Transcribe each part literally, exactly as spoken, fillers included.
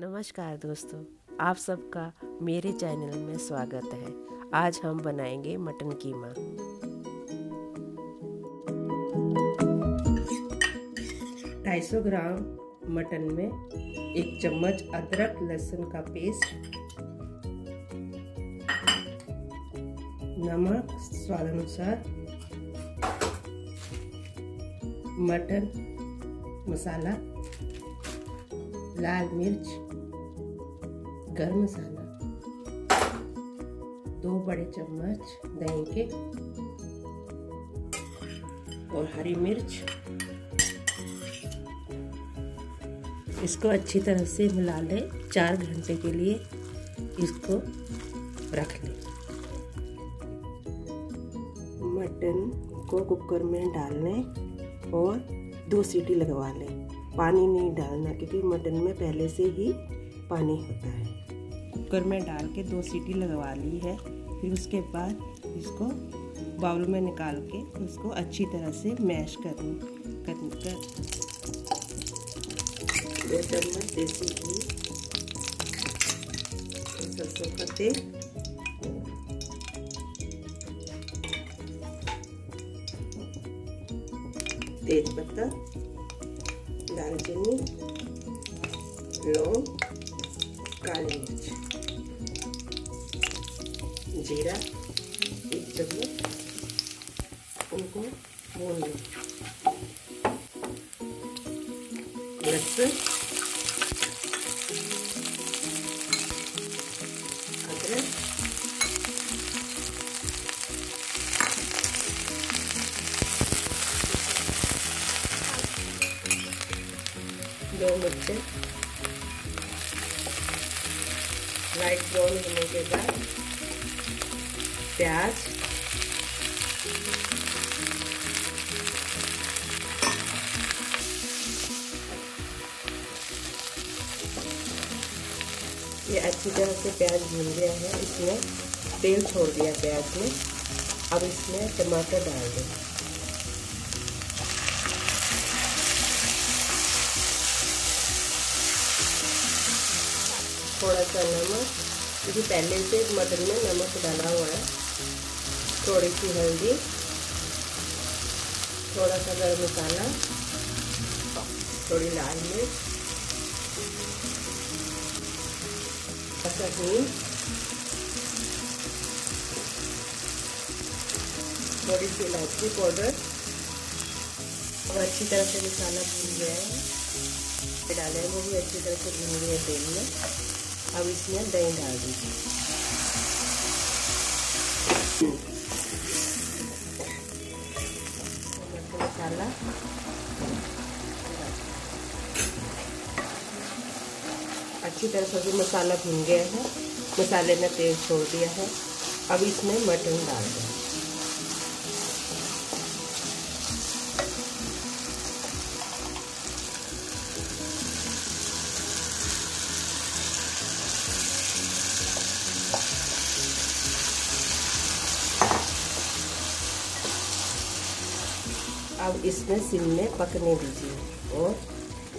नमस्कार दोस्तों, आप सबका मेरे चैनल में स्वागत है। आज हम बनाएंगे मटन कीमा। दो सौ पचास ग्राम मटन में एक चम्मच अदरक लहसुन का पेस्ट, नमक स्वाद अनुसार, मटन मसाला, लाल मिर्च, गरम मसाला, दो बड़े चम्मच दही के और हरी मिर्च। इसको अच्छी तरह से मिला लें। चार घंटे के लिए इसको रख लें। मटन को कुकर में डाल लें और दो सीटी लगवा लें। पानी नहीं डालना क्योंकि मटन में पहले से ही पानी होता है। कुकर में डाल के दो सीटी लगवा ली है। फिर उसके बाद इसको बाउल में निकाल के उसको अच्छी तरह से मैश कर कर दो चम्मच देसी घी, सरसों का तेल, तेज पत्ता, दालचीनी, लौंग, काली मिर्च, जीरा एक चम्मच, उनको भून लें। लहसुन, अदरक, दो मिर्चें लाइट ब्राउन होने के बाद प्याज, ये अच्छी तरह से प्याज भून गया है। इसमें तेल छोड़ दिया प्याज में। अब इसमें टमाटर डाल दें। थोड़ा सा नमक, क्योंकि पहले से मटन में नमक डाला हुआ है। थोड़ी सी हल्दी, थोड़ा सा गरम मसाला, थोड़ी लाल मिर्च, थोड़ा सा हींग, थोड़ी सी इलायची पाउडर। और अच्छी तरह से मसाला भून गया है, डाले हैं वो भी अच्छी तरह से भून गए तेल में। अब इसमें दही डाल दीजिए, मसाला, अच्छी तरह से भी मसाला भून गया है। मसाले ने तेल छोड़ दिया है। अब इसमें मटन डाल दें। अब इसमें सिम में पकने दीजिए और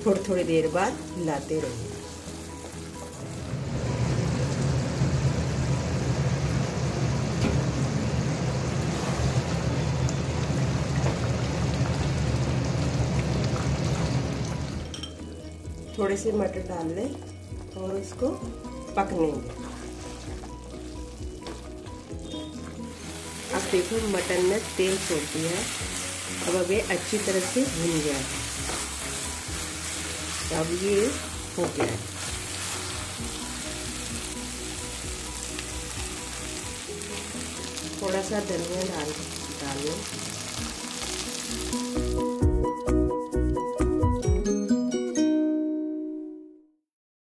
थोड़ी थोड़ी देर बाद हिलाते रहिए। थोड़े से मटर डाल लें और उसको पकने दें। अब देखो मटन में तेल छोड़ती है। अब अब ये अच्छी तरह से भून गया है। अब ये हो गया है। थोड़ा सा धनिया डाल डालो।